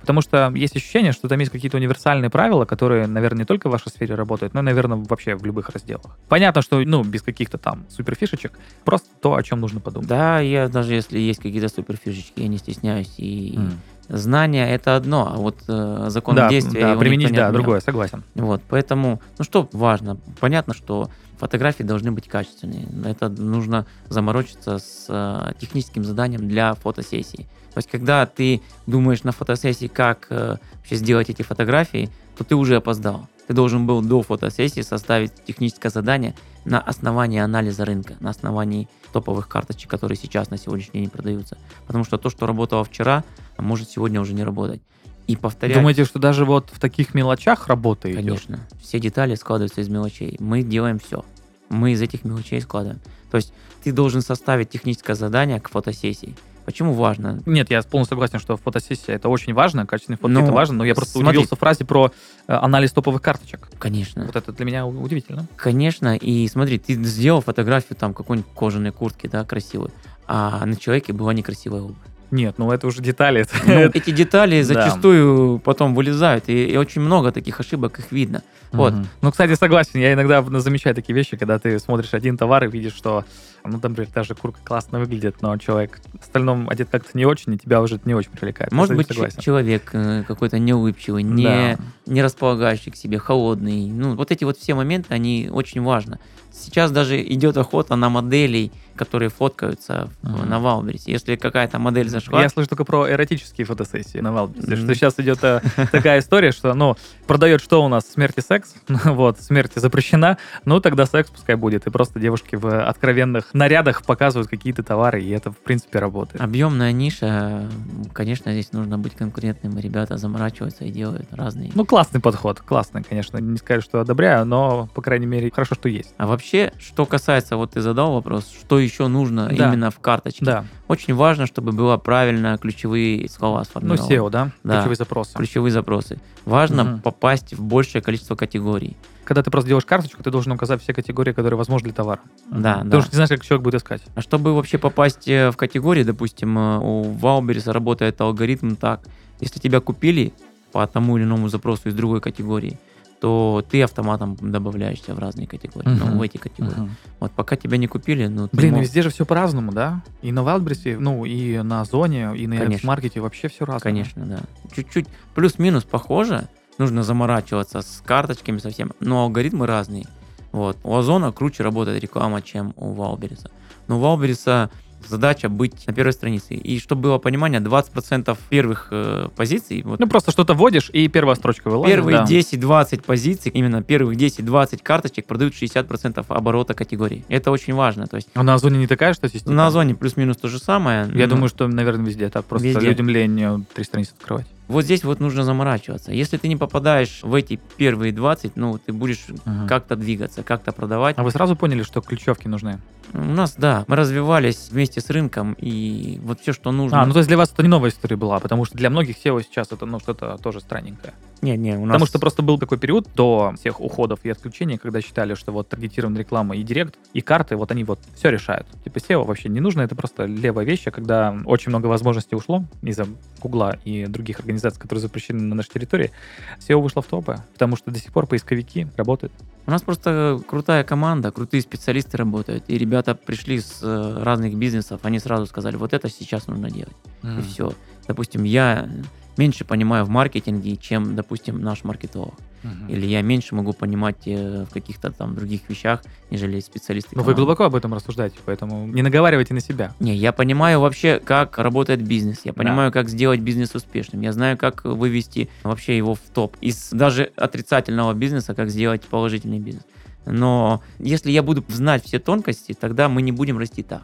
Потому что есть ощущение, что там есть какие-то универсальные правила, которые, наверное, не только в вашей сфере работают, но, наверное, вообще в любых разделах. Понятно, что, без каких-то там суперфишечек, просто то, о чем нужно подумать. Да, я даже если есть какие-то суперфишечки, я не стесняюсь. И знания — это одно, а вот закон действия... Да, применить, другое, согласен. Вот, поэтому, что важно? Понятно, что фотографии должны быть качественные. Это нужно заморочиться с техническим заданием для фотосессии. То есть, когда ты думаешь на фотосессии, как вообще сделать эти фотографии, то ты уже опоздал. Ты должен был до фотосессии составить техническое задание на основании анализа рынка, на основании топовых карточек, которые сейчас на сегодняшний день продаются. Потому что то, что работало вчера, может сегодня уже не работать. И повторять... Думаете, что даже вот в таких мелочах работа идет? Конечно. Все детали складываются из мелочей. Мы делаем все. Мы из этих мелочей складываем. То есть ты должен составить техническое задание к фотосессии. Почему важно? Нет, я полностью согласен, что фотосессия это очень важно, качественные фотки это важно, но я просто удивился фразе про анализ топовых карточек. Конечно. Вот это для меня удивительно. Конечно, и смотри, ты сделал фотографию там какой-нибудь кожаной куртки, да, красивой, а на человеке была некрасивая обувь. Нет, это уже детали. Эти детали зачастую потом вылезают, и очень много таких ошибок, их видно. Вот. Ну, кстати, согласен, я иногда замечаю такие вещи, когда ты смотришь один товар и видишь, что, например, даже куртка классно выглядит, но человек в остальном одет как-то не очень, и тебя уже это не очень привлекает. Может быть, человек какой-то неулыбчивый, не располагающий к себе, холодный. Вот эти вот все моменты, они очень важны. Сейчас даже идет охота на моделей, которые фоткаются на Wildberries. Если какая-то модель зашла... Я слышу только про эротические фотосессии на Wildberries. Что сейчас идет такая история, что, продает что у нас? Смерть и секс. Вот, смерть запрещена. Тогда секс пускай будет. И просто девушки в откровенных нарядах показывают какие-то товары, и это, в принципе, работает. Объемная ниша. Конечно, здесь нужно быть конкурентным. Ребята заморачиваются и делают разные... классный подход. Классный, конечно. Не скажу, что одобряю, но, по крайней мере, хорошо, что есть. А вообще, что касается... Вот ты задал вопрос, что еще нужно именно в карточке. Да. Очень важно, чтобы было правильно ключевые слова сформированы. SEO, да? Ключевые запросы. Важно попасть в большее количество категорий. Когда ты просто делаешь карточку, ты должен указать все категории, которые возможны для товара. Да. Потому что ты знаешь, как человек будет искать. А чтобы вообще попасть в категории, допустим, у Wildberries работает алгоритм так. Если тебя купили по тому или иному запросу из другой категории, то ты автоматом добавляешься в разные категории, ну, в эти категории. Вот, пока тебя не купили, ну... Блин, везде же все по-разному, да? И на Wildberries, ну, и на Озоне, и на Яндекс.Маркете вообще все разное. Конечно, да. Чуть-чуть плюс-минус похоже, нужно заморачиваться с карточками совсем, но алгоритмы разные. Вот. У Озона круче работает реклама, чем у Wildberries. Но у Wildberries задача быть на первой странице. И чтобы было понимание, 20% первых позиций... Вот, ну, просто что-то вводишь, и первая строчка вылазит. Первые 10-20 позиций, именно первых 10-20 карточек продают 60% оборота категории. Это очень важно. То есть, а на Озоне не такая статистика? На Озоне плюс-минус то же самое. Я думаю, что, наверное, везде так. Просто везде. Людям лень 3 страницы открывать. Вот здесь вот нужно заморачиваться. Если ты не попадаешь в эти первые 20, ну, ты будешь как-то двигаться, как-то продавать. А вы сразу поняли, что ключевки нужны? У нас, да. Мы развивались вместе с рынком, и вот все, что нужно. А, ну, то есть для вас это не новая история была, потому что для многих SEO сейчас это, ну, что-то тоже странненькое. Не, у нас... Потому что просто был такой период до всех уходов и отключений, когда считали, что вот таргетированная реклама и директ, и карты, вот они вот все решают. Типа SEO вообще не нужно, это просто левая вещь, когда очень много возможностей ушло из-за Гугла и других организаций, которые запрещены на нашей территории, SEO вышло в топы, потому что до сих пор поисковики работают. У нас просто крутая команда, крутые специалисты работают, и ребята пришли с разных бизнесов, они сразу сказали, вот это сейчас нужно делать, и все. Допустим, я... меньше понимаю в маркетинге, чем, допустим, наш маркетолог. Или я меньше могу понимать в каких-то там других вещах, нежели специалисты. Но вы глубоко об этом рассуждаете, поэтому не наговаривайте на себя. Не, я понимаю вообще, как работает бизнес. Я понимаю, как сделать бизнес успешным. Я знаю, как вывести вообще его в топ. Из даже отрицательного бизнеса, как сделать положительный бизнес. Но если я буду знать все тонкости, тогда мы не будем расти так.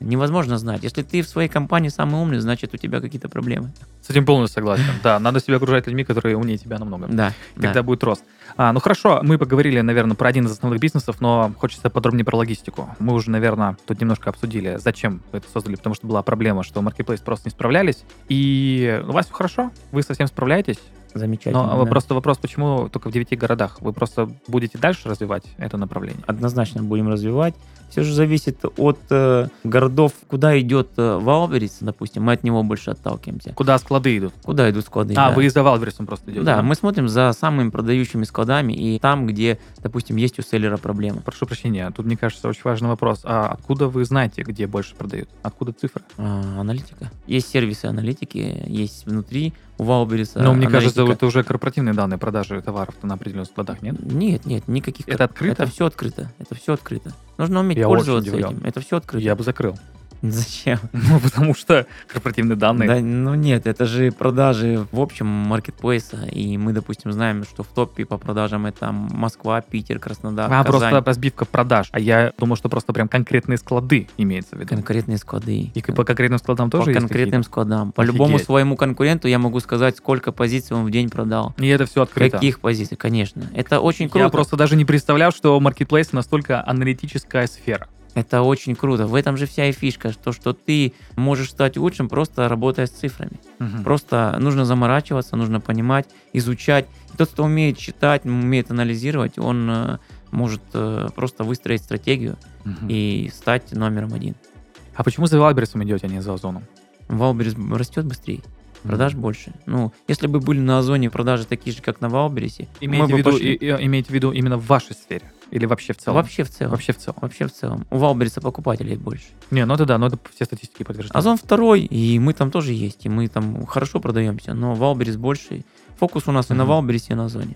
Невозможно знать. Если ты в своей компании самый умный, значит, у тебя какие-то проблемы. С этим полностью согласен. Да, надо себя окружать людьми, которые умнее тебя намного. Да. Тогда будет рост. Ну хорошо, мы поговорили, наверное, про один из основных бизнесов, но хочется подробнее про логистику. Мы уже, наверное, тут немножко обсудили, зачем вы это создали, потому что была проблема, что маркетплейс просто не справлялись. И у вас все хорошо, вы совсем справляетесь. Замечательно. Но просто вопрос, почему только в 9 городах? Вы просто будете дальше развивать это направление? Однозначно будем развивать. Все же зависит от городов, куда идет Wildberries, допустим, мы от него больше отталкиваемся. Куда склады идут? Куда идут склады? А, да. Вы за Wildberries просто идете? Да, мы смотрим за самыми продающими складами и там, где, допустим, есть у селлера проблемы. Прошу прощения, тут, мне кажется, очень важный вопрос. А откуда вы знаете, где больше продают? Откуда цифры? Аналитика. Есть сервисы аналитики, есть внутри у Wildberries. Но мне кажется, это уже корпоративные данные продажи товаров на определенных складах, нет? Нет, никаких. Это открыто? Это все открыто. Нужно уметь пользоваться этим. Это все открыто. Я бы закрыл. Зачем? Ну, потому что корпоративные данные. Да, ну нет, это же продажи в общем маркетплейса. И мы, допустим, знаем, что в топе по продажам это Москва, Питер, Краснодар, Казань. Просто разбивка продаж. А я думал, что просто прям конкретные склады имеется в виду. Конкретные склады. И по конкретным складам тоже есть? По конкретным складам. По любому своему конкуренту я могу сказать, сколько позиций он в день продал. И это все открыто? Каких позиций, конечно. Это очень круто. Я просто даже не представлял, что маркетплейс настолько аналитическая сфера. Это очень круто. В этом же вся и фишка, что ты можешь стать лучшим, просто работая с цифрами. Просто нужно заморачиваться, нужно понимать, изучать. И тот, кто умеет читать, умеет анализировать, он может просто выстроить стратегию и стать номером один. А почему за Wildberries идете, а не за Озоном? Wildberries растет быстрее. Продаж больше. Ну, если бы были на Озоне продажи такие же, как на Wildberries, имейте в виду именно в вашей сфере? Или вообще в целом? Вообще в целом. У Wildberries покупателей больше. Не, ну это да, но это все статистики подтверждают. Озон второй, и мы там тоже есть, и мы там хорошо продаемся, но Wildberries больше. Фокус у нас и на Wildberries, и на Озоне.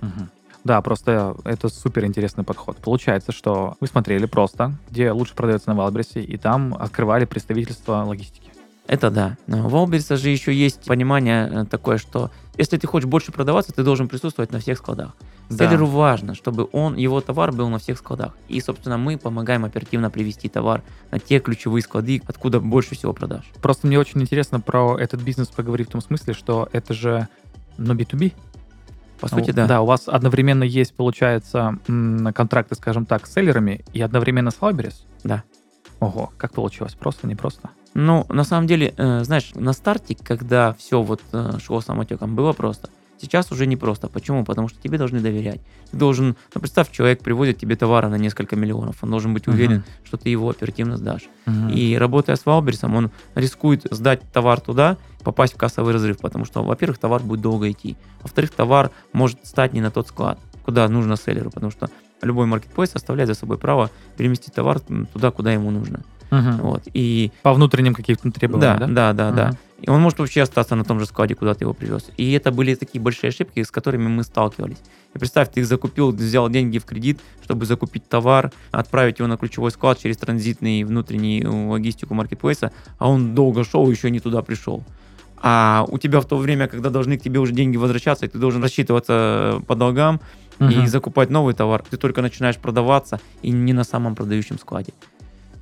Да, просто это суперинтересный подход. Получается, что вы смотрели просто, где лучше продается на Wildberries, и там открывали представительство логистики. Это да. У Wildberries же еще есть понимание такое, что если ты хочешь больше продаваться, ты должен присутствовать на всех складах. Да. Селлеру важно, чтобы его товар был на всех складах. И, собственно, мы помогаем оперативно привести товар на те ключевые склады, откуда больше всего продаж. Просто мне очень интересно про этот бизнес поговорить в том смысле, что это же B2B. По сути, да. Да, у вас одновременно есть, получается, контракты, скажем так, с селлерами и одновременно с Wildberries? Да. Ого, как получилось? Просто, непросто? Ну, на самом деле, знаешь, на старте, когда все вот шло самотеком, было просто. Сейчас уже не просто. Почему? Потому что тебе должны доверять. Ты должен, представь, человек привозит тебе товара на несколько миллионов. Он должен быть уверен, что ты его оперативно сдашь. И работая с Wildberries, он рискует сдать товар туда, попасть в кассовый разрыв, потому что, во-первых, товар будет долго идти. Во-вторых, товар может стать не на тот склад, куда нужно селлеру, потому что любой маркетплейс оставляет за собой право переместить товар туда, куда ему нужно. Uh-huh. Вот. И... по внутренним каким-то требованиям, да. И он может вообще остаться на том же складе, куда ты его привез. И это были такие большие ошибки, с которыми мы сталкивались. И представь, ты их закупил, взял деньги в кредит, чтобы закупить товар, отправить его на ключевой склад через транзитный внутреннюю логистику маркетплейса, а он долго шел и еще не туда пришел. А у тебя в то время, когда должны к тебе уже деньги возвращаться, и ты должен рассчитываться по долгам uh-huh. и закупать новый товар, ты только начинаешь продаваться и не на самом продающем складе.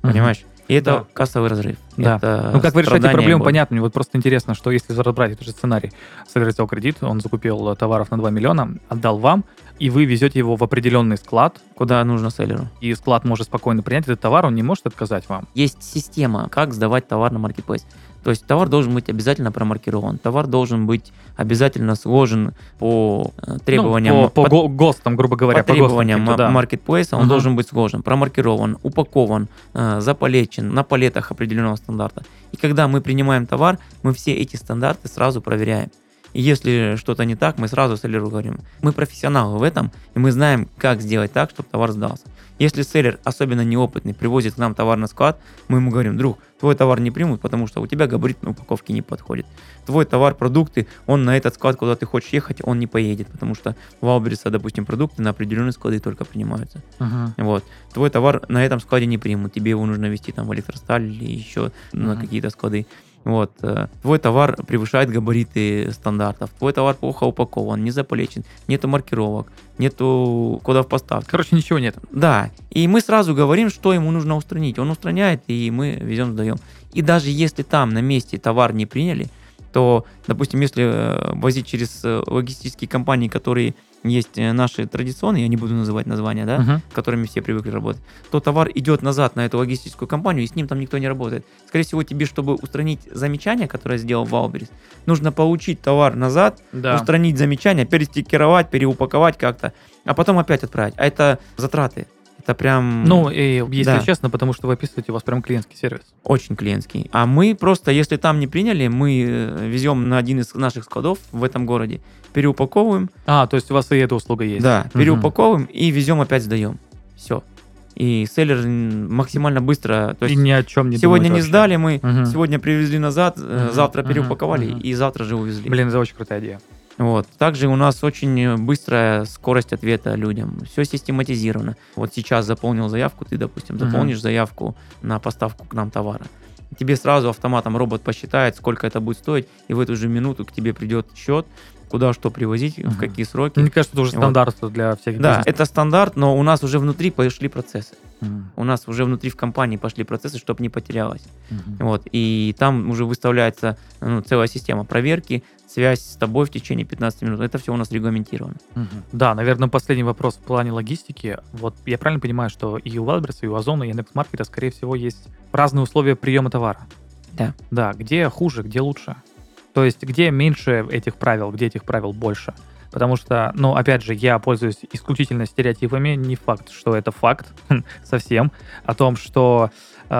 Uh-huh. Понимаешь? И это кассовый разрыв. Да. Это как вы решаете проблему, понятно. Мне вот просто интересно, что если разобрать этот же сценарий. Селлер взял кредит, он закупил товаров на 2 миллиона, отдал вам, и вы везете его в определенный склад. Куда нужно селлеру. И склад может спокойно принять этот товар, он не может отказать вам. Есть система, как сдавать товар на маркетплейс. То есть товар должен быть обязательно промаркирован, товар должен быть обязательно сложен по требованиям... ну, по ГОСТам, грубо говоря. По требованиям маркетплейса он должен быть сложен, промаркирован, упакован, запалечен, на палетах определенного стандарта. И когда мы принимаем товар, мы все эти стандарты сразу проверяем. И если что-то не так, мы сразу селлеру говорим. Мы профессионалы в этом, и мы знаем, как сделать так, чтобы товар сдался. Если селлер, особенно неопытный, привозит к нам товар на склад, мы ему говорим: друг, твой товар не примут, потому что у тебя габарит на упаковке не подходит. Твой товар, продукты, он на этот склад, куда ты хочешь ехать, он не поедет, потому что у Wildberries, допустим, продукты на определенные склады только принимаются. Uh-huh. Вот. Твой товар на этом складе не примут, тебе его нужно везти там в Электросталь или еще на какие-то склады. Вот. Твой товар превышает габариты стандартов, твой товар плохо упакован, не запалечен, нету маркировок, нету кодов поставки. Короче, ничего нет. Да, и мы сразу говорим, что ему нужно устранить. Он устраняет, и мы везем, сдаем. И даже если там на месте товар не приняли, то, допустим, если возить через логистические компании, которые есть наши традиционные, я не буду называть названия, да, которыми все привыкли работать, то товар идет назад на эту логистическую компанию, и с ним там никто не работает. Скорее всего, тебе, чтобы устранить замечание, которое сделал Wildberries, нужно получить товар назад, устранить замечание, перестикеровать, переупаковать как-то, а потом опять отправить. А это затраты. Это прям... ну, и, если честно, потому что вы описываете, у вас прям клиентский сервис. Очень клиентский. А мы просто, если там не приняли, мы везем на один из наших складов в этом городе, переупаковываем. А, то есть у вас и эта услуга есть. Да, переупаковываем и везем, опять сдаем. Все. И селлер максимально быстро... то есть и ни о чем не думает. Сегодня не сдали мы, сегодня привезли назад, завтра переупаковали и завтра же увезли. Блин, это очень крутая идея. Вот. Также у нас очень быстрая скорость ответа людям. Все систематизировано. Вот сейчас заполнил заявку, ты, допустим, заполнишь заявку на поставку к нам товара. Тебе сразу автоматом робот посчитает, сколько это будет стоить, и в эту же минуту к тебе придет счет, куда что привозить, в какие сроки. Мне кажется, это уже стандарт для всяких бизнесов. Да, это стандарт, но у нас уже внутри пошли процессы. У нас уже внутри в компании пошли процессы, чтобы не потерялось. Вот. И там уже выставляется целая система проверки, связь с тобой в течение 15 минут. Это все у нас регламентировано. Да, наверное, последний вопрос в плане логистики. Вот я правильно понимаю, что и у Wildberries, и у Озона, и у Яндекс.Маркета, скорее всего, есть разные условия приема товара. Да. Да, где хуже, где лучше. То есть где меньше этих правил, где этих правил больше. Потому что, ну, опять же, я пользуюсь исключительно стереотипами, не факт, что это факт совсем, о том, что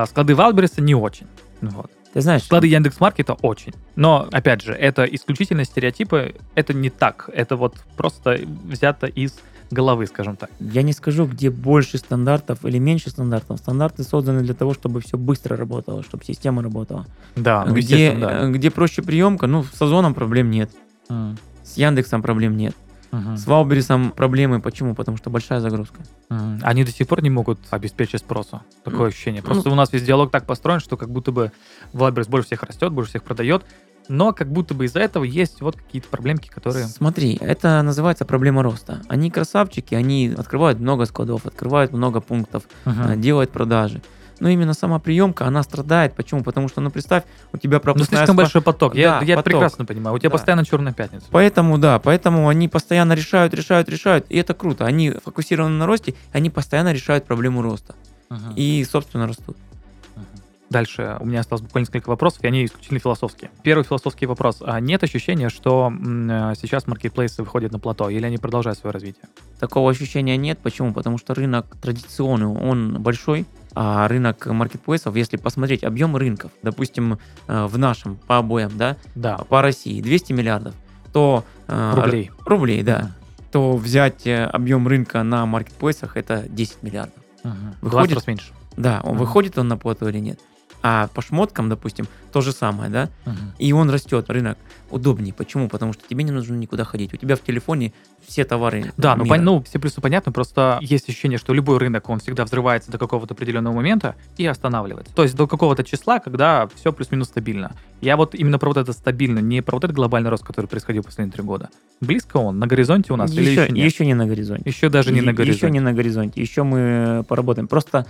склады Wildberries не очень. Вот. Ты знаешь, склады Яндекс.Маркета очень. Но, опять же, это исключительно стереотипы, это не так. Это вот просто взято из головы, скажем так. Я не скажу, где больше стандартов или меньше стандартов. Стандарты созданы для того, чтобы все быстро работало, чтобы система работала. Да, естественно, где проще приемка, ну, с Озоном проблем нет. С Яндексом проблем нет. С Wildberries проблемы. Почему? Потому что большая загрузка. Они до сих пор не могут обеспечить спросу. Такое ощущение. Просто у нас весь диалог так построен, что как будто бы Wildberries больше всех растет, больше всех продает, но как будто бы из-за этого есть вот какие-то проблемки, которые... Смотри, это называется проблема роста. Они красавчики, они открывают много складов, открывают много пунктов, делают продажи. Но именно сама приемка, она страдает. Почему? Потому что, ну, представь, у тебя пропускная... Ну, слишком большой поток. Да, я поток. Прекрасно понимаю. У тебя постоянно черная пятница. Поэтому, поэтому они постоянно решают. И это круто. Они фокусированы на росте, они постоянно решают проблему роста. И, собственно, растут. Дальше у меня осталось буквально несколько вопросов, и они исключительно философские. Первый философский вопрос. Нет ощущения, что сейчас маркетплейсы выходят на плато, или они продолжают свое развитие? Такого ощущения нет. Почему? Потому что рынок традиционный, он большой, а рынок маркетплейсов, если посмотреть объем рынков, допустим, в нашем, по обоим, по России 200 миллиардов, то... Рублей. Рублей, что взять объем рынка на маркетплейсах это 10 миллиардов. Ага. Выходит, меньше. Да, он выходит он на плату или нет. А по шмоткам, допустим, то же самое, да? И он растет, рынок удобнее. Почему? Потому что тебе не нужно никуда ходить. У тебя в телефоне все товары. Да, ну все плюсы понятны, просто есть ощущение, что любой рынок, он всегда взрывается до какого-то определенного момента и останавливается. То есть до какого-то числа, когда все плюс-минус стабильно. Я вот именно про вот это стабильно, не про вот этот глобальный рост, который происходил последние 3 года. Близко он? На горизонте у нас? Еще, или еще нет? Еще не на горизонте. Еще даже не на горизонте. Еще не на горизонте. Еще мы поработаем. Просто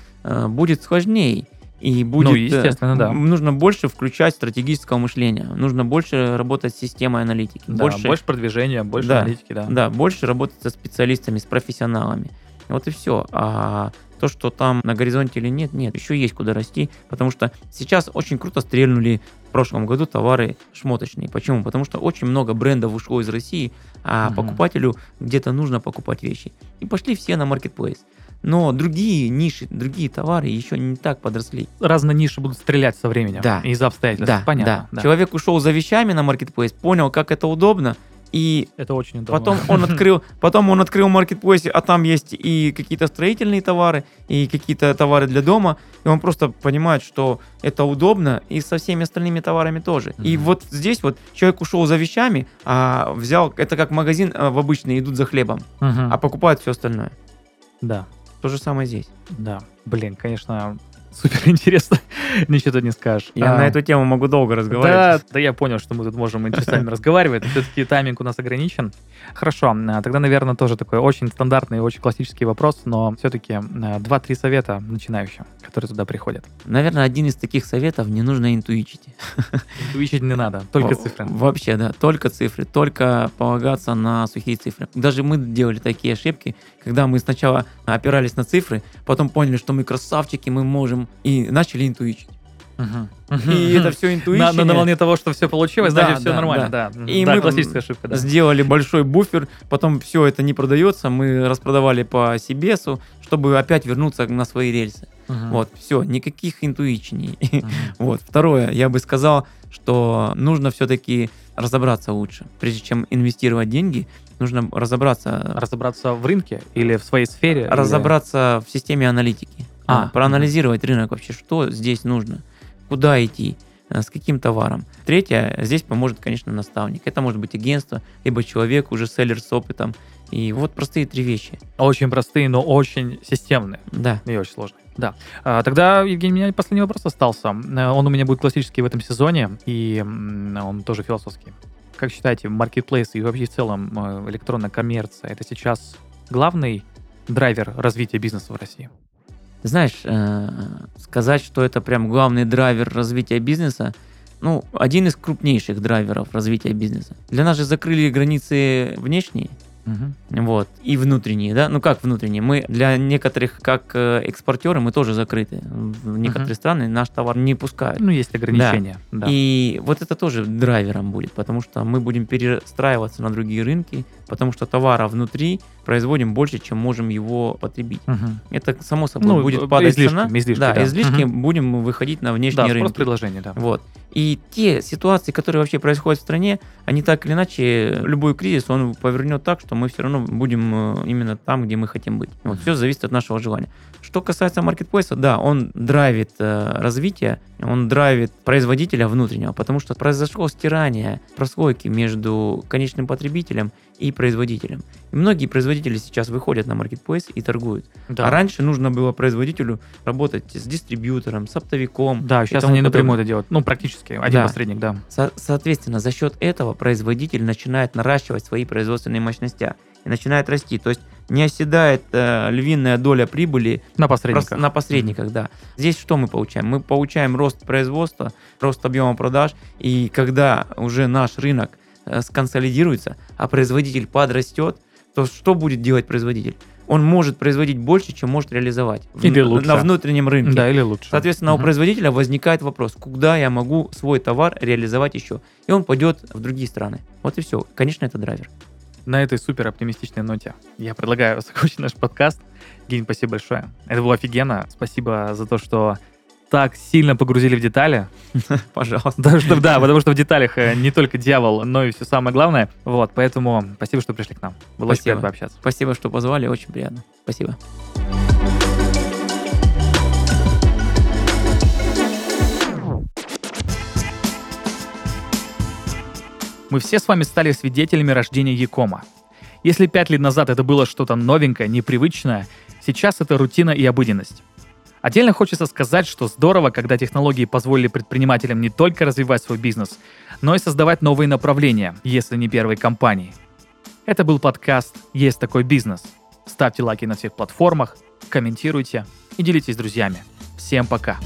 будет сложнее. И будет, ну, естественно, да. Нужно больше включать стратегического мышления, нужно больше работать с системой аналитики. Да, больше продвижения, больше аналитики, да. Да, больше работать со специалистами, с профессионалами. Вот и все. А то, что там на горизонте или нет, нет, еще есть куда расти, потому что сейчас очень круто стрельнули в прошлом году товары шмоточные. Почему? Потому что очень много брендов ушло из России, а покупателю где-то нужно покупать вещи. И пошли все на маркетплейс. Но другие ниши, другие товары еще не так подросли. Разные ниши будут стрелять со временем из-за обстоятельств. Да, понятно. Да. Да. Человек ушел за вещами на маркетплейс, понял, как это удобно, и это очень удобно. Потом он открыл маркетплейс, а там есть и какие-то строительные товары, и какие-то товары для дома, и он просто понимает, что это удобно, и со всеми остальными товарами тоже. И вот здесь вот человек ушел за вещами, а взял, это как магазин в обычный, идут за хлебом, а покупают все остальное. Да. То же самое здесь. Да. Блин, конечно, суперинтересно. Ничего тут не скажешь. Я на эту тему могу долго разговаривать. Да, я понял, что мы тут можем и часами разговаривать. Все-таки тайминг у нас ограничен. Хорошо. Тогда, наверное, тоже такой очень стандартный, очень классический вопрос, но все-таки 2-3 совета начинающим, которые туда приходят. Наверное, один из таких советов: не нужно интуичить. Интуичить не надо. Только цифры. Вообще, да. Только цифры. Только полагаться на сухие цифры. Даже мы делали такие ошибки, когда мы сначала опирались на цифры, потом поняли, что мы красавчики, мы можем, и начали интуичить. И это все интуиция. На волне того, что все получилось, значит, все нормально. Да. И мы классическая ошибка. Да. Сделали большой буфер, потом все это не продается, мы распродавали по Сибесу, чтобы опять вернуться на свои рельсы. Вот, все, никаких интуичений. Вот. Второе, я бы сказал, что нужно все-таки разобраться лучше. Прежде чем инвестировать деньги, нужно разобраться. Разобраться в рынке или в своей сфере? Разобраться в системе аналитики. Проанализировать рынок вообще, что здесь нужно, куда идти, с каким товаром. Третье, здесь поможет, конечно, наставник. Это может быть агентство, либо человек, уже селлер с опытом. И вот простые 3 вещи. Очень простые, но очень системные. Да. И очень сложные. Да. Тогда, Евгений, у меня последний вопрос остался. Он у меня будет классический в этом сезоне, и он тоже философский. Как считаете, маркетплейс и вообще в целом электронная коммерция — это сейчас главный драйвер развития бизнеса в России? Знаешь, сказать, что это прям главный драйвер развития бизнеса, ну, один из крупнейших драйверов развития бизнеса. Для нас же закрыли границы внешние, вот, и внутренние, да? Ну, как внутренние? Мы для некоторых, как экспортеры, мы тоже закрыты. В некоторые страны наш товар не пускают. Ну, есть ограничения. Да. И вот это тоже драйвером будет, потому что мы будем перестраиваться на другие рынки, потому что товара внутри производим больше, чем можем его потребить. Это, само собой, будет падать цена. Излишки будем выходить на внешние рынки. Да, спрос, предложение, да. Вот. И те ситуации, которые вообще происходят в стране, они так или иначе, любой кризис, он повернет так, что мы все равно будем именно там, где мы хотим быть. Вот, все зависит от нашего желания. Что касается маркетплейса, да, он драйвит развитие, он драйвит производителя внутреннего, потому что произошло стирание прослойки между конечным потребителем и производителем. И многие производители сейчас выходят на маркетплейс и торгуют. Да. А раньше нужно было производителю работать с дистрибьютором, с оптовиком. Да, сейчас они напрямую это делают. Ну, практически. Один посредник, да. Соответственно, за счет этого производитель начинает наращивать свои производственные мощности и начинает расти. То есть не оседает львиная доля прибыли на посредниках. На посредниках, да. Здесь что мы получаем? Мы получаем рост производства, рост объема продаж, и когда уже наш рынок сконсолидируется, а производитель подрастет, то что будет делать производитель? Он может производить больше, чем может реализовать. Или лучше. На внутреннем рынке. Да, или лучше. Соответственно, у производителя возникает вопрос, куда я могу свой товар реализовать еще? И он пойдет в другие страны. Вот и все. Конечно, это драйвер. На этой супер оптимистичной ноте я предлагаю закончить наш подкаст. Евгений, спасибо большое. Это было офигенно. Спасибо за то, что так сильно погрузили в детали. Пожалуйста. Да, потому что в деталях не только дьявол, но и все самое главное. Вот, поэтому спасибо, что пришли к нам. Было приятно пообщаться. Спасибо, что позвали. Очень приятно. Спасибо. Мы все с вами стали свидетелями рождения Якома. Если 5 лет назад это было что-то новенькое, непривычное, сейчас это рутина и обыденность. Отдельно хочется сказать, что здорово, когда технологии позволили предпринимателям не только развивать свой бизнес, но и создавать новые направления, если не первые компании. Это был подкаст «Есть такой бизнес». Ставьте лайки на всех платформах, комментируйте и делитесь с друзьями. Всем пока!